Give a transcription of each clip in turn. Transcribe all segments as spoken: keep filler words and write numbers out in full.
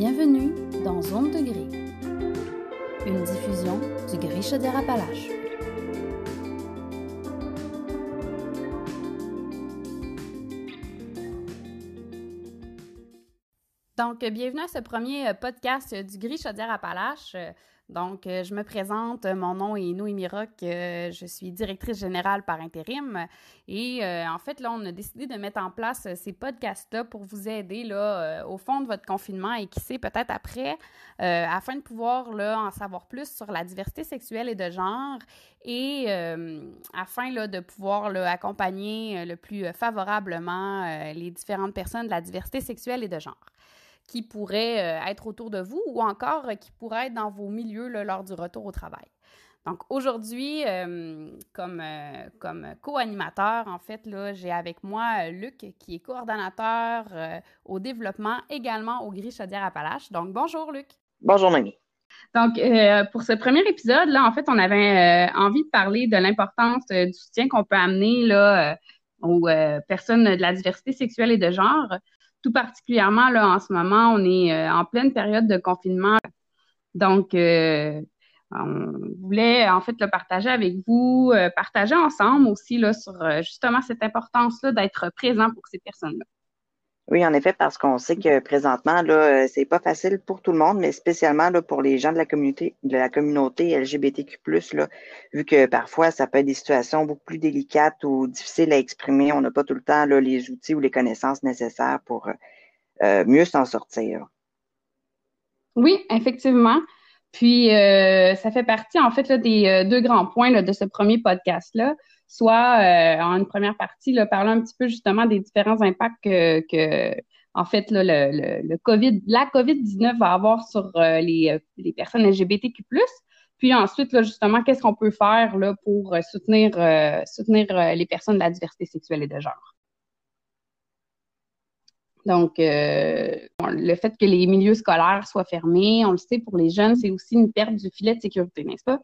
Bienvenue dans Zone de Gris, une diffusion du GRIS Chaudière-Appalaches. Donc, bienvenue à ce premier podcast du GRIS Chaudière-Appalaches. Donc, je me présente, mon nom est Noémie Roque, je suis directrice générale par intérim et euh, en fait, là, on a décidé de mettre en place ces podcasts-là pour vous aider là, euh, au fond de votre confinement et qui sait, peut-être après, euh, afin de pouvoir là, en savoir plus sur la diversité sexuelle et de genre et euh, afin là, de pouvoir là, accompagner le plus favorablement euh, les différentes personnes de la diversité sexuelle et de genre qui pourraient être autour de vous ou encore qui pourraient être dans vos milieux là, lors du retour au travail. Donc aujourd'hui, euh, comme, euh, comme co-animateur, en fait, là, j'ai avec moi Luc qui est coordonnateur euh, au développement, également au GRIS Chaudière-Appalaches. Donc bonjour Luc. Bonjour Mamie. Donc, euh, pour ce premier épisode, là, en fait, on avait euh, envie de parler de l'importance euh, du soutien qu'on peut amener là, euh, aux euh, personnes de la diversité sexuelle et de genre. Tout particulièrement, là, en ce moment, on est euh, en pleine période de confinement. Donc, euh, on voulait, en fait, le partager avec vous, euh, partager ensemble aussi, là, sur euh, justement cette importance-là d'être présent pour ces personnes-là. Oui, en effet, parce qu'on sait que présentement, là, c'est pas facile pour tout le monde, mais spécialement, là, pour les gens de la communauté, de la communauté L G B T Q plus, là, vu que parfois, ça peut être des situations beaucoup plus délicates ou difficiles à exprimer. On n'a pas tout le temps, là, les outils ou les connaissances nécessaires pour euh, mieux s'en sortir. Oui, effectivement. Puis, euh, ça fait partie, en fait, là, des euh, deux grands points, là, de ce premier podcast-là. Soit euh, en une première partie, là, parler un petit peu justement des différents impacts que, que en fait, là, le, le, le COVID, la COVID dix-neuf va avoir sur euh, les, les personnes L G B T Q plus. Puis ensuite, là, justement, qu'est-ce qu'on peut faire là, pour soutenir, euh, soutenir euh, les personnes de la diversité sexuelle et de genre. Donc, euh, le fait que les milieux scolaires soient fermés, on le sait, pour les jeunes, c'est aussi une perte du filet de sécurité, n'est-ce pas?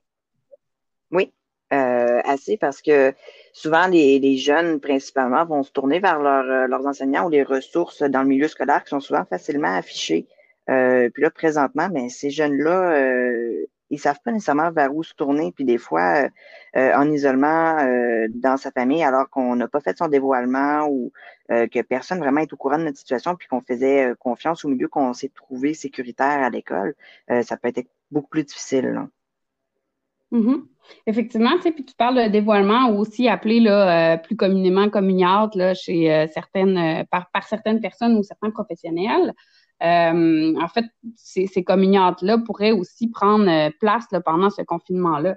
Oui. Euh, assez parce que souvent les, les jeunes principalement vont se tourner vers leur, leurs enseignants ou les ressources dans le milieu scolaire qui sont souvent facilement affichées. Euh, puis là, présentement, ben, ces jeunes-là, euh, ils savent pas nécessairement vers où se tourner. Puis des fois, euh, en isolement euh, dans sa famille, alors qu'on n'a pas fait son dévoilement ou euh, que personne vraiment est au courant de notre situation puis qu'on faisait confiance au milieu qu'on s'est trouvé sécuritaire à l'école, euh, ça peut être beaucoup plus difficile, là. Mm-hmm. Effectivement, tu sais, puis tu parles de dévoilement aussi appelé là, euh, plus communément coming out là, chez euh, certaines euh, par, par certaines personnes ou certains professionnels. Euh, en fait, ces, ces coming out-là pourraient aussi prendre place là, pendant ce confinement-là.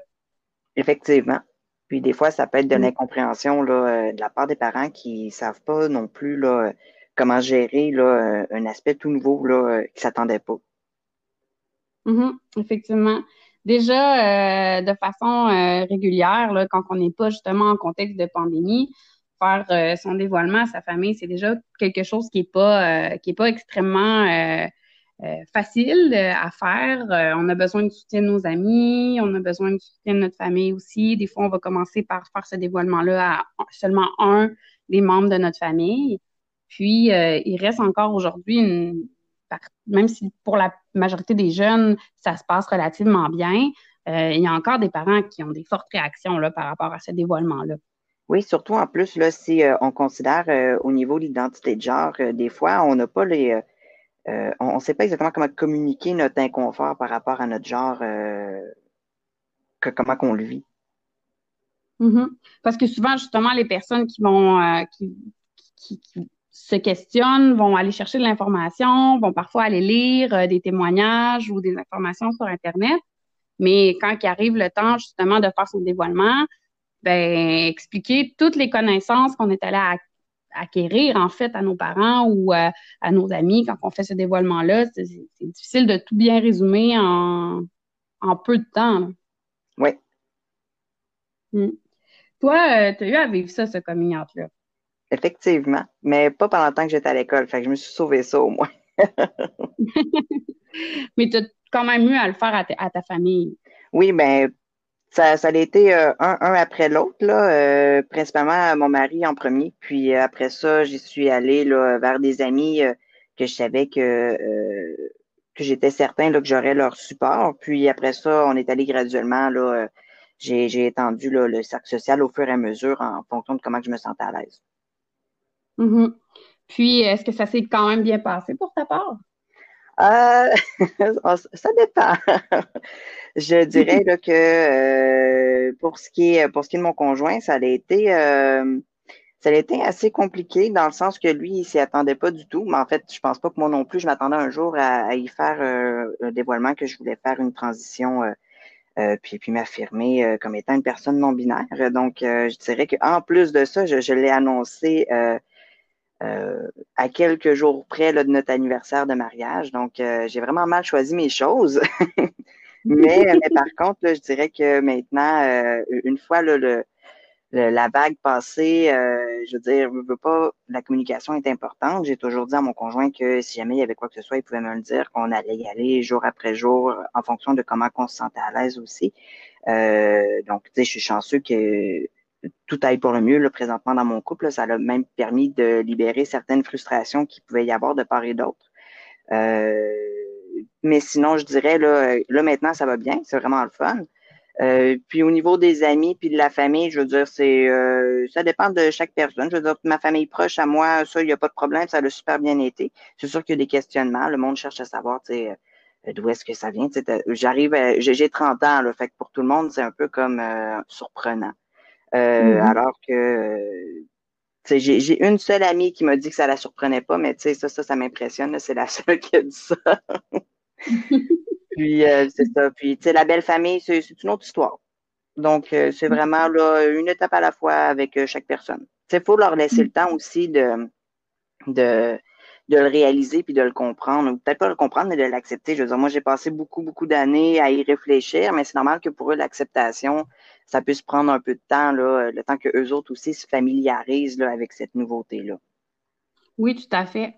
Effectivement. Puis des fois, ça peut être de l'incompréhension là, de la part des parents qui ne savent pas non plus là, comment gérer là, un aspect tout nouveau là, qui ne s'attendait pas. Mm-hmm. Effectivement. Déjà, euh, de façon euh, régulière, là, quand on n'est pas justement en contexte de pandémie, faire euh, son dévoilement à sa famille, c'est déjà quelque chose qui n'est pas, euh, qui est pas extrêmement euh, euh, facile euh, à faire. Euh, on a besoin du soutien de nos amis, on a besoin du soutien de notre famille aussi. Des fois, on va commencer par faire ce dévoilement-là à seulement un des membres de notre famille. Puis, euh, il reste encore aujourd'hui une... Même si pour la majorité des jeunes, ça se passe relativement bien, euh, il y a encore des parents qui ont des fortes réactions là, par rapport à ce dévoilement-là. Oui, surtout en plus, là, si euh, on considère euh, au niveau de l'identité de genre, euh, des fois, on n'a pas les. Euh, on ne sait pas exactement comment communiquer notre inconfort par rapport à notre genre, euh, que, comment qu'on le vit. Mm-hmm. Parce que souvent, justement, les personnes qui vont. Euh, qui, qui, qui, se questionnent, vont aller chercher de l'information, vont parfois aller lire euh, des témoignages ou des informations sur Internet. Mais quand il arrive le temps, justement, de faire son dévoilement, ben expliquer toutes les connaissances qu'on est allé à, acquérir, en fait, à nos parents ou euh, à nos amis quand on fait ce dévoilement-là, c'est, c'est difficile de tout bien résumer en, en peu de temps, là. Oui. Mm. Toi, euh, tu as eu à vivre ça, ce coming out-là. Effectivement, mais pas pendant le temps que j'étais à l'école. Fait que je me suis sauvée ça au moins. Mais tu as quand même eu à le faire à, t- à ta famille. Oui, bien, ça, ça a été euh, un, un après l'autre, là, euh, principalement mon mari en premier. Puis euh, après ça, j'y suis allée là, vers des amis euh, que je savais que, euh, Puis j'étais certain là, que j'aurais leur support. Puis après ça, on est allé graduellement. Là, euh, j'ai, j'ai étendu là, le cercle social au fur et à mesure en fonction de comment je me sentais à l'aise. Mm-hmm. Puis, est-ce que ça s'est quand même bien passé pour ta part? Euh, ça dépend. Je dirais là, que euh, pour ce qui est pour ce qui est de mon conjoint, ça a été euh, ça a été assez compliqué dans le sens que lui, il s'y attendait pas du tout. Mais en fait, je pense pas que moi non plus, je m'attendais un jour à, à y faire euh, le dévoilement que je voulais faire une transition euh, euh, puis puis m'affirmer euh, comme étant une personne non binaire. Donc, euh, je dirais qu'en plus de ça, je, je l'ai annoncé. Euh, Euh, à quelques jours près là, de notre anniversaire de mariage. Donc, euh, j'ai vraiment mal choisi mes choses. mais, mais par contre, là, je dirais que maintenant, euh, une fois là, le, le, la vague passée, euh, je veux dire, je veux pas, la communication est importante. J'ai toujours dit à mon conjoint que si jamais il y avait quoi que ce soit, il pouvait me le dire, qu'on allait y aller jour après jour en fonction de comment on se sentait à l'aise aussi. Euh, donc, tu sais, je suis chanceux que tout aille pour le mieux, là, présentement dans mon couple. Là, ça a même permis de libérer certaines frustrations qu'il pouvait y avoir de part et d'autre. Euh, mais sinon, je dirais, là, là maintenant, ça va bien. C'est vraiment le fun. Euh, puis au niveau des amis puis de la famille, je veux dire, c'est euh, ça dépend de chaque personne. Je veux dire, ma famille proche à moi, ça, il n'y a pas de problème. Ça l'a super bien été. C'est sûr qu'il y a des questionnements. Le monde cherche à savoir, tu sais, d'où est-ce que ça vient. Tu sais, j'arrive à, j'ai trente ans, là, fait que pour tout le monde, c'est un peu comme euh, surprenant. Euh, mm-hmm. Alors que j'ai, j'ai une seule amie qui m'a dit que ça la surprenait pas, mais ça, ça, ça m'impressionne. Là, c'est la seule qui a dit ça. Puis euh, c'est ça. Puis la belle famille, c'est, c'est une autre histoire. Donc, euh, c'est vraiment là, une étape à la fois avec euh, chaque personne. Il faut leur laisser le temps aussi de, de, de le réaliser puis de le comprendre. Ou peut-être pas le comprendre, mais de l'accepter. Je veux dire, moi, j'ai passé beaucoup, beaucoup d'années à y réfléchir, mais c'est normal que pour eux, l'acceptation. Ça peut se prendre un peu de temps, là, le temps qu'eux autres aussi se familiarisent là, avec cette nouveauté-là. Oui, tout à fait.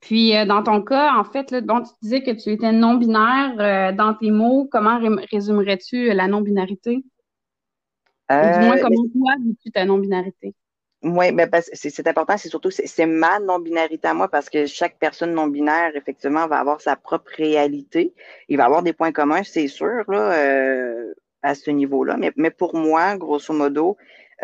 Puis, euh, dans ton cas, en fait, là, dont tu disais que tu étais non-binaire, euh, dans tes mots, comment ré- résumerais-tu la non-binarité? Euh, Ou du moins, comment toi, dis-tu ta non-binarité? Oui, ben, parce que c'est, c'est important, c'est surtout, c'est, c'est ma non-binarité à moi, parce que chaque personne non-binaire, effectivement, va avoir sa propre réalité. Il va avoir des points communs, c'est sûr, là, euh... à ce niveau-là. Mais, mais pour moi, grosso modo,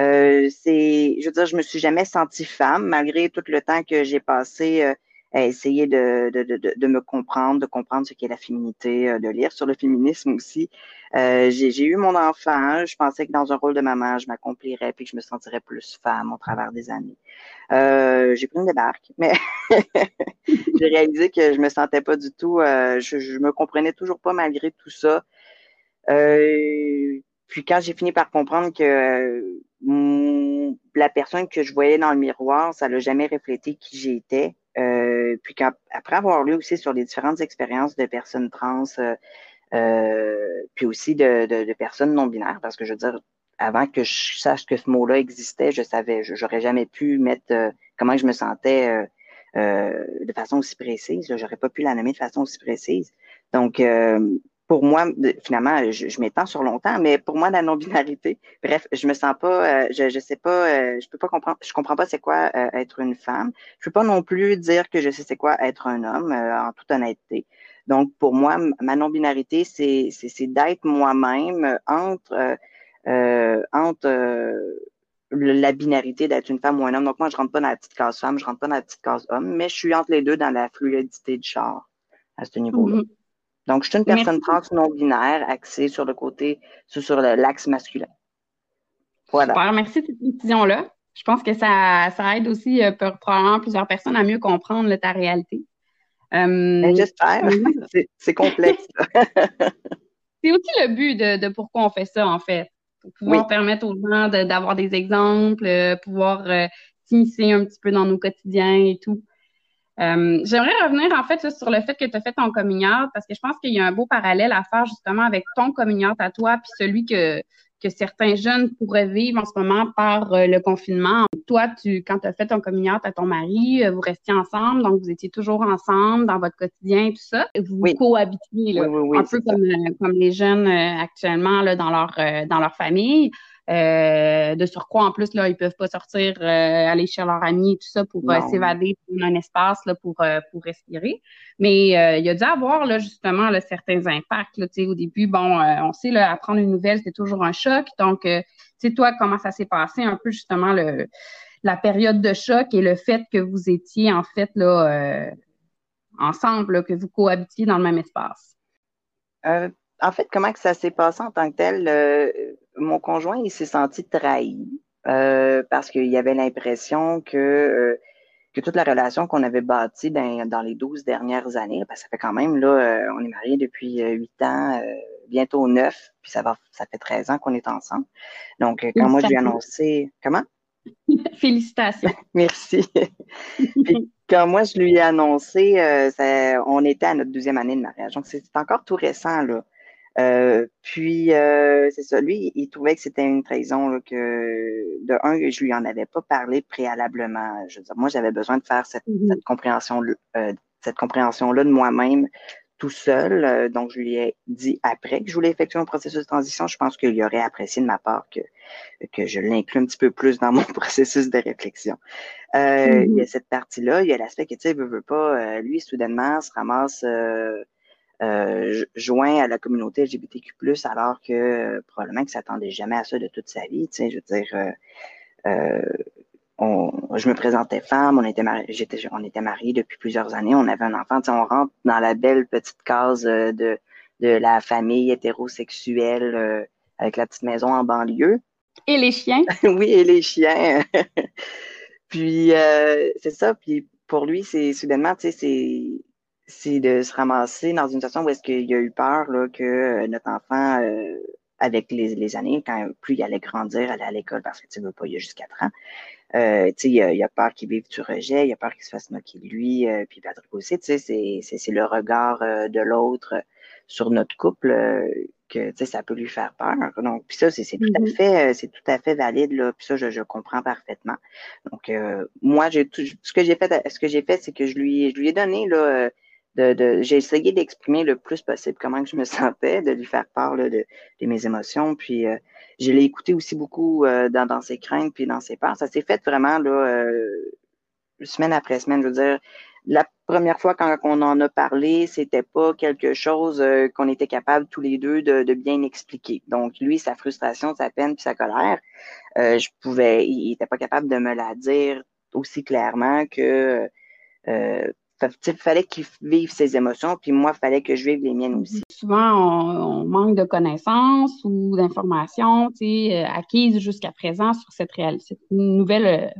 euh, c'est, je veux dire, je me suis jamais sentie femme, malgré tout le temps que j'ai passé euh, à essayer de, de, de, de me comprendre, de comprendre ce qu'est la féminité, euh, de lire sur le féminisme aussi. Euh, j'ai, j'ai eu mon enfant, je pensais que dans un rôle de maman, je m'accomplirais puis que je me sentirais plus femme au travers des années. Euh, j'ai pris une débarque, mais j'ai réalisé que je me sentais pas du tout, euh, je, je me comprenais toujours pas malgré tout ça. Euh, puis quand j'ai fini par comprendre que euh, mon, la personne que je voyais dans le miroir, ça l'a jamais reflété qui j'étais. Euh, puis quand, après avoir lu aussi sur les différentes expériences de personnes trans, euh, euh, puis aussi de, de, de personnes non binaires, parce que je veux dire, avant que je sache que ce mot-là existait, je savais, je, j'aurais jamais pu mettre euh, comment je me sentais euh, euh, de façon aussi précise. Là, j'aurais pas pu la nommer de façon aussi précise. Donc euh, pour moi, finalement, je, je m'étends sur longtemps, mais pour moi, la non-binarité, bref, je me sens pas, euh, je, je sais pas, euh, je peux pas comprendre, je comprends pas c'est quoi euh, être une femme. Je peux pas non plus dire que je sais c'est quoi être un homme, euh, en toute honnêteté. Donc, pour moi, ma non-binarité, c'est, c'est, c'est d'être moi-même entre, euh, entre euh, la binarité d'être une femme ou un homme. Donc, moi, je rentre pas dans la petite case femme, je rentre pas dans la petite case homme, mais je suis entre les deux dans la fluidité du genre à ce niveau-là. Mm-hmm. Donc, je suis une personne trans non-binaire axée sur le côté, sur le, l'axe masculin. Voilà. Super, merci de cette précision-là. Je pense que ça, ça aide aussi euh, pour, probablement plusieurs personnes à mieux comprendre là, ta réalité. Euh, ben, j'espère. c'est, c'est complexe. C'est aussi le but de, de pourquoi on fait ça, en fait. Pour pouvoir oui. permettre aux gens de, d'avoir des exemples, euh, pouvoir euh, s'immiscer un petit peu dans nos quotidiens et tout. Euh, j'aimerais revenir en fait là, sur le fait que tu as fait ton coming out, parce que je pense qu'il y a un beau parallèle à faire justement avec ton coming out à toi puis celui que, que certains jeunes pourraient vivre en ce moment par euh, le confinement. Toi, tu quand tu as fait ton coming out à ton mari, vous restiez ensemble, donc vous étiez toujours ensemble dans votre quotidien et tout ça. Vous oui. cohabitiez là, oui, oui, oui, un peu comme, comme les jeunes euh, actuellement là, dans, leur, euh, dans leur famille. Euh, de surcroît, en plus, là, ils peuvent pas sortir, euh, aller chez leurs amis, tout ça, pour euh, s'évader, dans un espace là, pour, euh, pour respirer. Mais euh, il y a dû avoir, là, justement, là, certains impacts. Là, au début, bon, euh, on sait, là, apprendre une nouvelle, c'est toujours un choc. Donc, euh, tu sais, toi, comment ça s'est passé un peu, justement, le la période de choc et le fait que vous étiez, en fait, là, euh, ensemble, là, que vous cohabitiez dans le même espace? Euh, en fait, comment que ça s'est passé en tant que tel? Euh, mon conjoint, il s'est senti trahi euh, parce qu'il avait l'impression que, euh, que toute la relation qu'on avait bâtie dans, dans les douze dernières années, parce que ça fait quand même, là, euh, on est mariés depuis huit ans, euh, bientôt neuf, puis ça va, ça fait treize ans qu'on est ensemble. Donc, quand oui, moi, je lui ai annoncé… Comment? Félicitations. Merci. Puis, quand moi, je lui ai annoncé, euh, ça, on était à notre deuxième année de mariage. Donc, c'est encore tout récent, là. Euh, puis, euh, c'est ça. Lui, il trouvait que c'était une trahison, là, que, de un, je lui en avais pas parlé préalablement. Je veux dire, moi, j'avais besoin de faire cette, mm-hmm. cette compréhension-là, euh, cette compréhension-là de moi-même tout seul. Euh, donc, je lui ai dit après que je voulais effectuer un processus de transition. Je pense qu'il aurait apprécié de ma part que, que je l'inclue un petit peu plus dans mon processus de réflexion. Euh, mm-hmm. Il y a cette partie-là. Il y a l'aspect que, tu sais, il veut, veut pas. Euh, lui, soudainement, se ramasse euh, euh, joint à la communauté L G B T Q plus, alors que euh, probablement qu'il s'attendait jamais à ça de toute sa vie. Tu sais, je veux dire… Euh, euh, On, je me présentais femme, on était mariés, j'étais, on était mariés depuis plusieurs années, on avait un enfant, tu sais, on rentre dans la belle petite case de, de la famille hétérosexuelle euh, avec la petite maison en banlieue. Et les chiens. Oui, et les chiens. Puis, euh, c'est ça, puis pour lui, c'est soudainement, tu sais, c'est, c'est de se ramasser dans une situation où est-ce qu'il y a eu peur là, que notre enfant… Euh, avec les, les années, quand plus il allait grandir, aller à l'école, parce que tu veux pas, il y a juste quatre ans. Euh, tu sais, il, il a peur qu'il vive du rejet, il a peur qu'il se fasse moquer de lui, euh, puis Patrick aussi, tu sais, c'est, c'est, c'est le regard euh, de l'autre sur notre couple euh, que, tu sais, ça peut lui faire peur. Donc, puis ça, c'est, c'est, tout mm-hmm. à fait, c'est tout à fait valide, là, puis ça, je, je comprends parfaitement. Donc, euh, moi, j'ai tout, ce que j'ai fait, ce que j'ai fait, c'est que je lui, je lui ai donné, là, euh, De, de, j'ai essayé d'exprimer le plus possible comment je me sentais, de lui faire part là, de, de mes émotions. Puis, euh, je l'ai écouté aussi beaucoup euh, dans, dans ses craintes puis dans ses peurs. Ça s'est fait vraiment là, euh, semaine après semaine. Je veux dire, la première fois quand on en a parlé, c'était pas quelque chose euh, qu'on était capable tous les deux de, de bien expliquer. Donc, lui, sa frustration, sa peine puis sa colère, euh, je pouvais, il était pas capable de me la dire aussi clairement que… Euh, il fallait qu'il vive ses émotions, puis moi, il fallait que je vive les miennes aussi. Souvent, on, on manque de connaissances ou d'informations acquises jusqu'à présent sur cette, réal- cette nouvelle,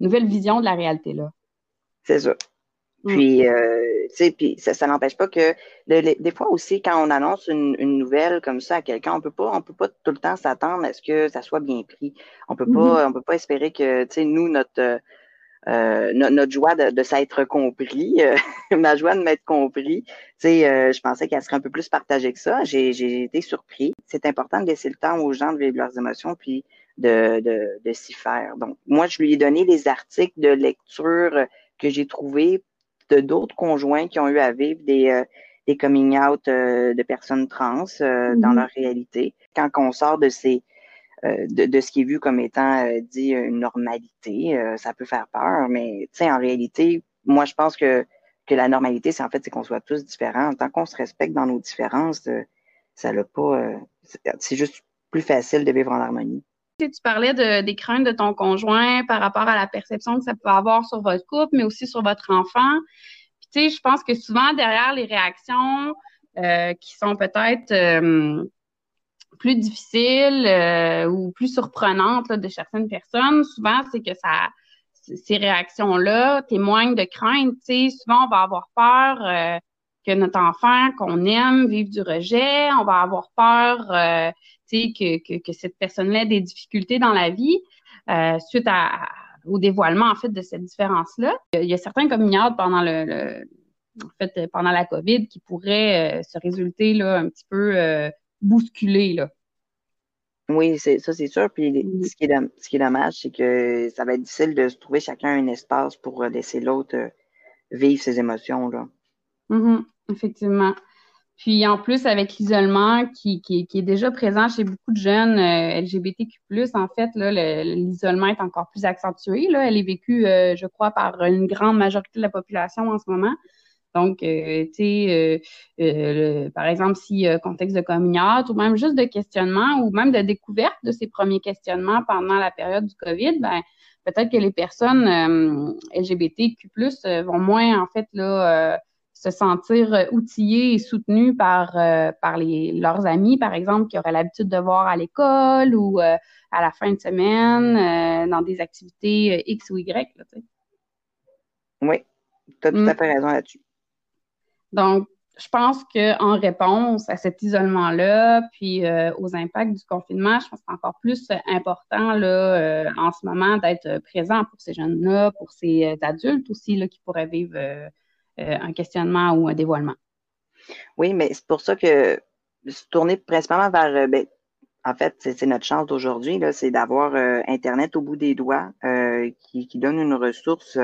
nouvelle vision de la réalité-là. C'est ça. Mmh. Puis, euh, puis ça, ça n'empêche pas que, le, le, des fois aussi, quand on annonce une, une nouvelle comme ça à quelqu'un, on peut pas, on peut pas tout le temps s'attendre à ce que ça soit bien pris. On peut pas, mmh. on peut pas espérer que, nous, notre... Euh, Euh, no, notre joie de, de s'être compris, euh, ma joie de m'être compris, tu sais, euh, je pensais qu'elle serait un peu plus partagée que ça. J'ai, j'ai été surpris. C'est important de laisser le temps aux gens de vivre leurs émotions puis de, de, de s'y faire. Donc, moi, je lui ai donné les articles de lecture que j'ai trouvés de d'autres conjoints qui ont eu à vivre des, euh, des coming out euh, de personnes trans euh, mm-hmm. dans leur réalité. Quand on sort de ces De, de ce qui est vu comme étant euh, dit une normalité, euh, ça peut faire peur, mais tu sais, en réalité, moi je pense que, que la normalité, c'est en fait c'est qu'on soit tous différents. Tant qu'on se respecte dans nos différences, euh, ça l'a pas. Euh, c'est, c'est juste plus facile de vivre en harmonie. Tu parlais de, des craintes de ton conjoint par rapport à la perception que ça peut avoir sur votre couple, mais aussi sur votre enfant. Puis tu sais, je pense que souvent derrière les réactions euh, qui sont peut-être euh, plus difficile euh, ou plus surprenante là, de certaines personnes, souvent, c'est que ça, c- ces réactions-là témoignent de crainte. T'sais. Souvent, on va avoir peur euh, que notre enfant qu'on aime vive du rejet. On va avoir peur euh, t'sais, que, que, que cette personne-là ait des difficultés dans la vie euh, suite à, à, au dévoilement, en fait, de cette différence-là. Il y a certains coming out pendant le, le en fait, pendant la COVID qui pourraient euh, se résulter là, un petit peu... Euh, bousculé, là. Oui, c'est, ça, c'est sûr. Puis ce qui, est, ce qui est dommage, c'est que ça va être difficile de se trouver chacun un espace pour laisser l'autre vivre ses émotions, là. Mm-hmm, effectivement. Puis en plus, avec l'isolement qui, qui, qui est déjà présent chez beaucoup de jeunes euh, L G B T Q plus, en fait, là, le, l'isolement est encore plus accentué. Là. Elle est vécue, euh, je crois, par une grande majorité de la population en ce moment. Donc, euh, tu sais, euh, euh, le, par exemple, si euh, contexte de coming out ou même juste de questionnement ou même de découverte de ces premiers questionnements pendant la période du COVID, ben peut-être que les personnes euh, L G B T Q plus, euh, vont moins, en fait, là... Euh, se sentir outillés et soutenus par euh, par les leurs amis, par exemple, qui auraient l'habitude de voir à l'école ou euh, à la fin de semaine, euh, dans des activités euh, X ou Y. Là, oui, tu as mm. tout à fait raison là-dessus. Donc, je pense qu'en réponse à cet isolement-là, puis euh, aux impacts du confinement, je pense que c'est encore plus important là, euh, en ce moment d'être présent pour ces jeunes-là, pour ces adultes aussi là, qui pourraient vivre... Euh, Euh, un questionnement ou un dévoilement. Oui, mais c'est pour ça que se tourner principalement vers, euh, ben, en fait, c'est, c'est notre chance d'aujourd'hui, là, c'est d'avoir euh, Internet au bout des doigts euh, qui, qui donne une ressource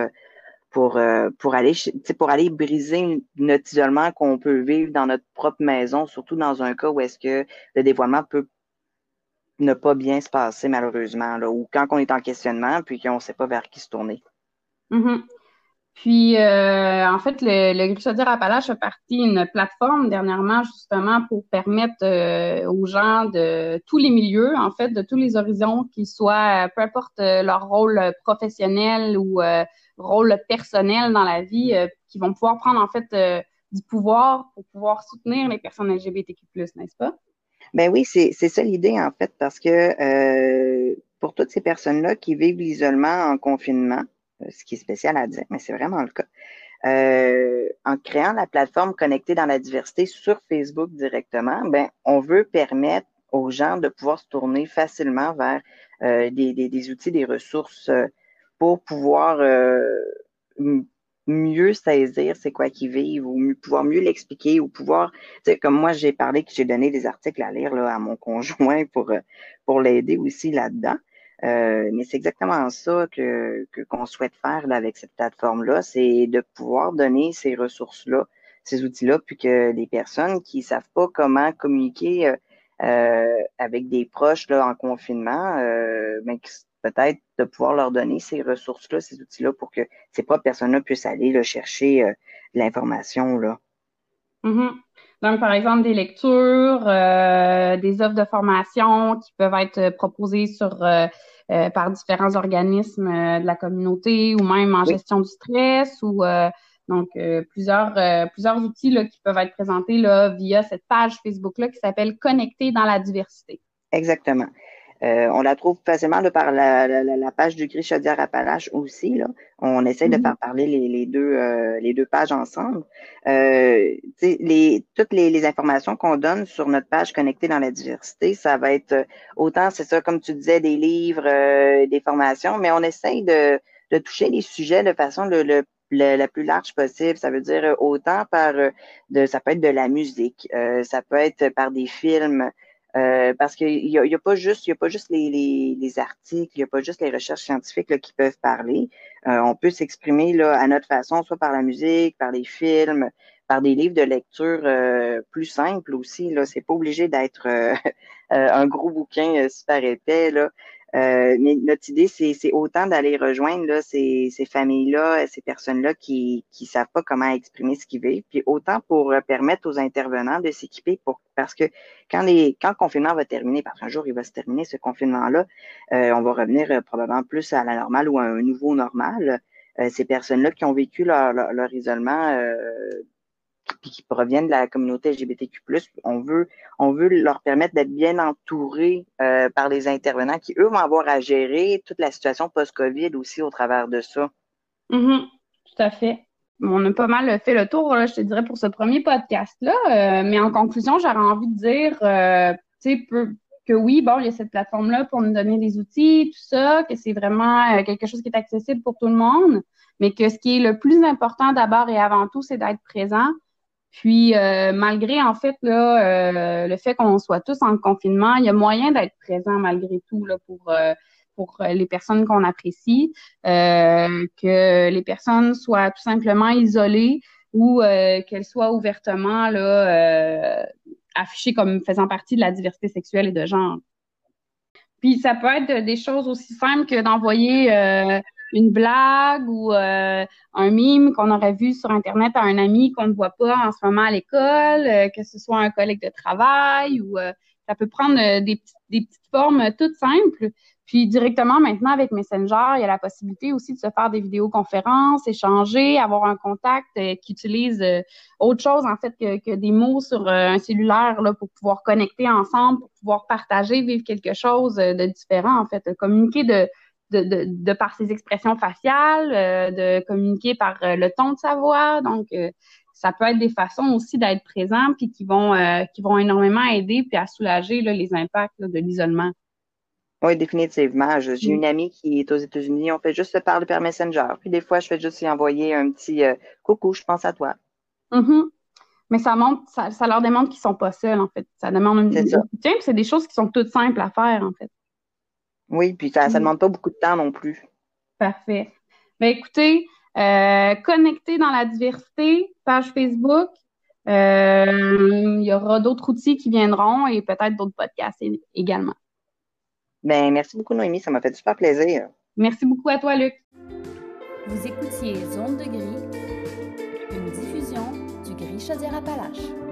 pour, euh, pour, aller, pour aller briser notre isolement qu'on peut vivre dans notre propre maison, surtout dans un cas où est-ce que le dévoilement peut ne pas bien se passer malheureusement, là, ou quand on est en questionnement puis qu'on ne sait pas vers qui se tourner. Mm-hmm. Puis, euh, en fait, le, le GRIS Chaudière-Appalaches a parti une plateforme dernièrement, justement, pour permettre euh, aux gens de tous les milieux, en fait, de tous les horizons, qu'ils soient, peu importe leur rôle professionnel ou euh, rôle personnel dans la vie, euh, qui vont pouvoir prendre, en fait, euh, du pouvoir pour pouvoir soutenir les personnes L G B T Q plus, n'est-ce pas? Ben oui, c'est, c'est ça l'idée, en fait, parce que euh, pour toutes ces personnes-là qui vivent l'isolement en confinement, ce qui est spécial à dire, mais c'est vraiment le cas. Euh, en créant la plateforme Connectés dans la diversité sur Facebook directement, ben, on veut permettre aux gens de pouvoir se tourner facilement vers euh, des, des, des outils, des ressources euh, pour pouvoir euh, m- mieux saisir c'est quoi qu'ils vivent ou mieux, pouvoir mieux l'expliquer ou pouvoir, tu sais, comme moi j'ai parlé que j'ai donné des articles à lire là, à mon conjoint pour, pour l'aider aussi là-dedans. Euh, mais c'est exactement ça que, que qu'on souhaite faire là, avec cette plateforme-là, c'est de pouvoir donner ces ressources-là, ces outils-là, puis que des personnes qui savent pas comment communiquer euh, avec des proches là, en confinement, euh, ben, peut-être de pouvoir leur donner ces ressources-là, ces outils-là, pour que ces propres personnes-là puissent aller là, chercher euh, de l'information là. Mm-hmm. Donc, par exemple, des lectures, euh, des offres de formation qui peuvent être proposées sur euh, euh, par différents organismes euh, de la communauté ou même en oui. gestion du stress ou euh, donc euh, plusieurs euh, plusieurs outils là, qui peuvent être présentés là, via cette page Facebook-là qui s'appelle « Connectés dans la diversité ». Exactement. Euh, on la trouve facilement là, par la, la, la page du GRIS Chaudière-Appalaches aussi. Là. On essaie mm-hmm. de faire parler les, les, deux, euh, les deux pages ensemble. Euh, les, toutes les, les informations qu'on donne sur notre page Connectée dans la diversité, ça va être autant, c'est ça, comme tu disais, des livres, euh, des formations, mais on essaie de, de toucher les sujets de façon le, le Le, la plus large possible. Ça veut dire autant par, de, ça peut être de la musique, euh, ça peut être par des films, euh, parce qu'il n'y a, y a pas juste, il y a pas juste les, les, les articles, il n'y a pas juste les recherches scientifiques là, qui peuvent parler. Euh, on peut s'exprimer là, à notre façon, soit par la musique, par les films, par des livres de lecture euh, plus simples aussi. Là, c'est pas obligé d'être euh, un gros bouquin euh, super épais, là. Euh, mais notre idée, c'est, c'est autant d'aller rejoindre là, ces, ces familles-là, ces personnes-là qui qui savent pas comment exprimer ce qu'ils vivent, puis autant pour permettre aux intervenants de s'équiper pour parce que quand les quand le confinement va terminer, parce qu'un jour il va se terminer ce confinement-là, euh, on va revenir euh, probablement plus à la normale ou à un nouveau normal. Euh, ces personnes-là qui ont vécu leur leur, leur isolement euh, puis qui proviennent de la communauté L G B T Q plus, on veut, on veut leur permettre d'être bien entourés euh, par les intervenants qui, eux, vont avoir à gérer toute la situation post-COVID aussi au travers de ça. Mm-hmm. Tout à fait. On a pas mal fait le tour, là, je te dirais, pour ce premier podcast-là. Euh, mais en conclusion, j'aurais envie de dire euh, tu sais, peu, que oui, bon, il y a cette plateforme-là pour nous donner des outils, tout ça, que c'est vraiment euh, quelque chose qui est accessible pour tout le monde, mais que ce qui est le plus important d'abord et avant tout, c'est d'être présent. Puis, euh, malgré, en fait, là, euh, le fait qu'on soit tous en confinement, il y a moyen d'être présent malgré tout là, pour, euh, pour les personnes qu'on apprécie, euh, que les personnes soient tout simplement isolées, ou euh, qu'elle soit ouvertement là, euh, affichée comme faisant partie de la diversité sexuelle et de genre. Puis ça peut être des choses aussi simples que d'envoyer euh, une blague ou euh, un mime qu'on aurait vu sur Internet à un ami qu'on ne voit pas en ce moment à l'école, euh, que ce soit un collègue de travail ou euh, ça peut prendre des, petits, des petites formes toutes simples. Puis directement maintenant avec Messenger, il y a la possibilité aussi de se faire des vidéoconférences, échanger, avoir un contact euh, qui utilise euh, autre chose en fait que, que des mots sur euh, un cellulaire là, pour pouvoir connecter ensemble, pour pouvoir partager, vivre quelque chose euh, de différent en fait, communiquer de, de, de, de par ses expressions faciales, euh, de communiquer par euh, le ton de sa voix, donc euh, ça peut être des façons aussi d'être présent puis qui vont euh, qui vont énormément aider puis à soulager là, les impacts là, de l'isolement. Oui, définitivement. J'ai une amie qui est aux États-Unis. On fait juste se parler par Messenger. Puis des fois, je fais juste y envoyer un petit euh, « Coucou, je pense à toi ». Mm-hmm. Mais ça, montre, ça, ça leur démontre qu'ils ne sont pas seuls, en fait. Ça demande un petit soutien. C'est des choses qui sont toutes simples à faire, en fait. Oui, puis ça ne mm-hmm. demande pas beaucoup de temps non plus. Parfait. Bien, écoutez, euh, Connectés dans la diversité, page Facebook. Euh, il y aura d'autres outils qui viendront et peut-être d'autres podcasts également. Bien, merci beaucoup, Noémie. Ça m'a fait super plaisir. Merci beaucoup à toi, Luc. Vous écoutiez Zone de Gris, une diffusion du Gris Chaudière-Appalaches.